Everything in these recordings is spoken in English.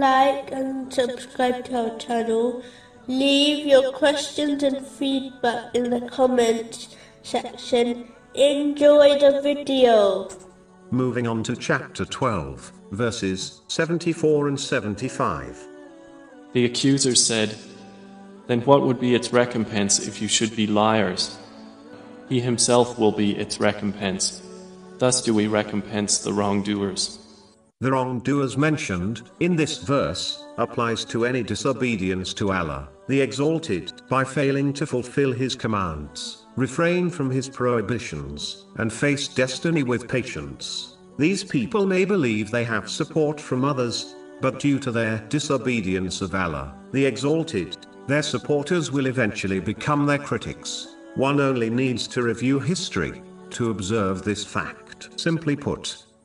like and subscribe to our channel. Leave your questions and feedback in the comments section. Enjoy the video. Moving on to chapter 12, verses 74 and 75. The accuser said, "Then what would be its recompense if you should be liars? He himself will be its recompense. Thus do we recompense the wrongdoers." The wrongdoers mentioned in this verse applies to any disobedience to Allah, the Exalted, by failing to fulfill His commands, refrain from His prohibitions, and face destiny with patience. These people may believe they have support from others, but due to their disobedience of Allah, the Exalted, their supporters will eventually become their critics. One only needs to review history to observe this fact. Simply put,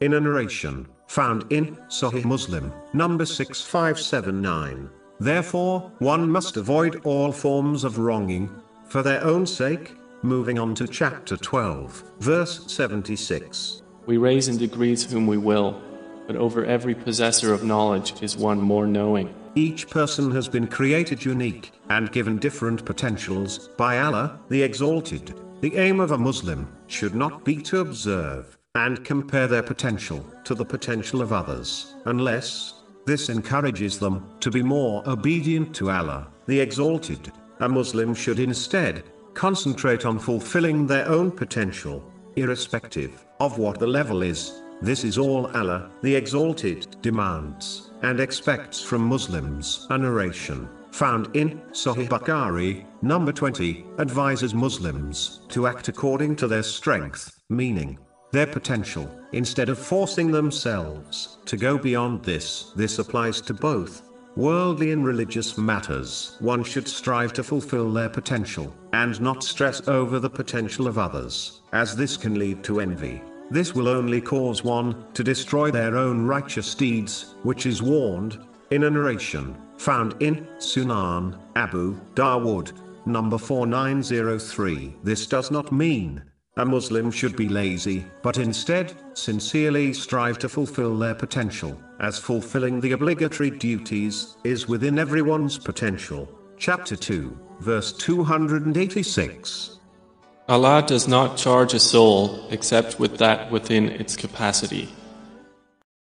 in a narration found in Sahih Muslim, number 6579. Therefore, one must avoid all forms of wronging for their own sake. Moving on to chapter 12, verse 76. We raise in degrees whom we will, but over every possessor of knowledge is one more knowing. Each person has been created unique and given different potentials by Allah, the Exalted. The aim of a Muslim should not be to observe and compare their potential to the potential of others, unless this encourages them to be more obedient to Allah, the Exalted. A Muslim should instead concentrate on fulfilling their own potential, irrespective of what the level is. This is all Allah, the Exalted, demands and expects from Muslims. A narration found in Sahih Bukhari, number 20, advises Muslims to act according to their strength, meaning their potential, instead of forcing themselves to go beyond this. This applies to both worldly and religious matters. One should strive to fulfill their potential and not stress over the potential of others, as this can lead to envy. This will only cause one to destroy their own righteous deeds, which is warned in a narration found in Sunan Abu Dawood, number 4903. This does not mean a Muslim should be lazy, but instead sincerely strive to fulfill their potential, as fulfilling the obligatory duties is within everyone's potential. Chapter 2, verse 286. Allah does not charge a soul except with that within its capacity.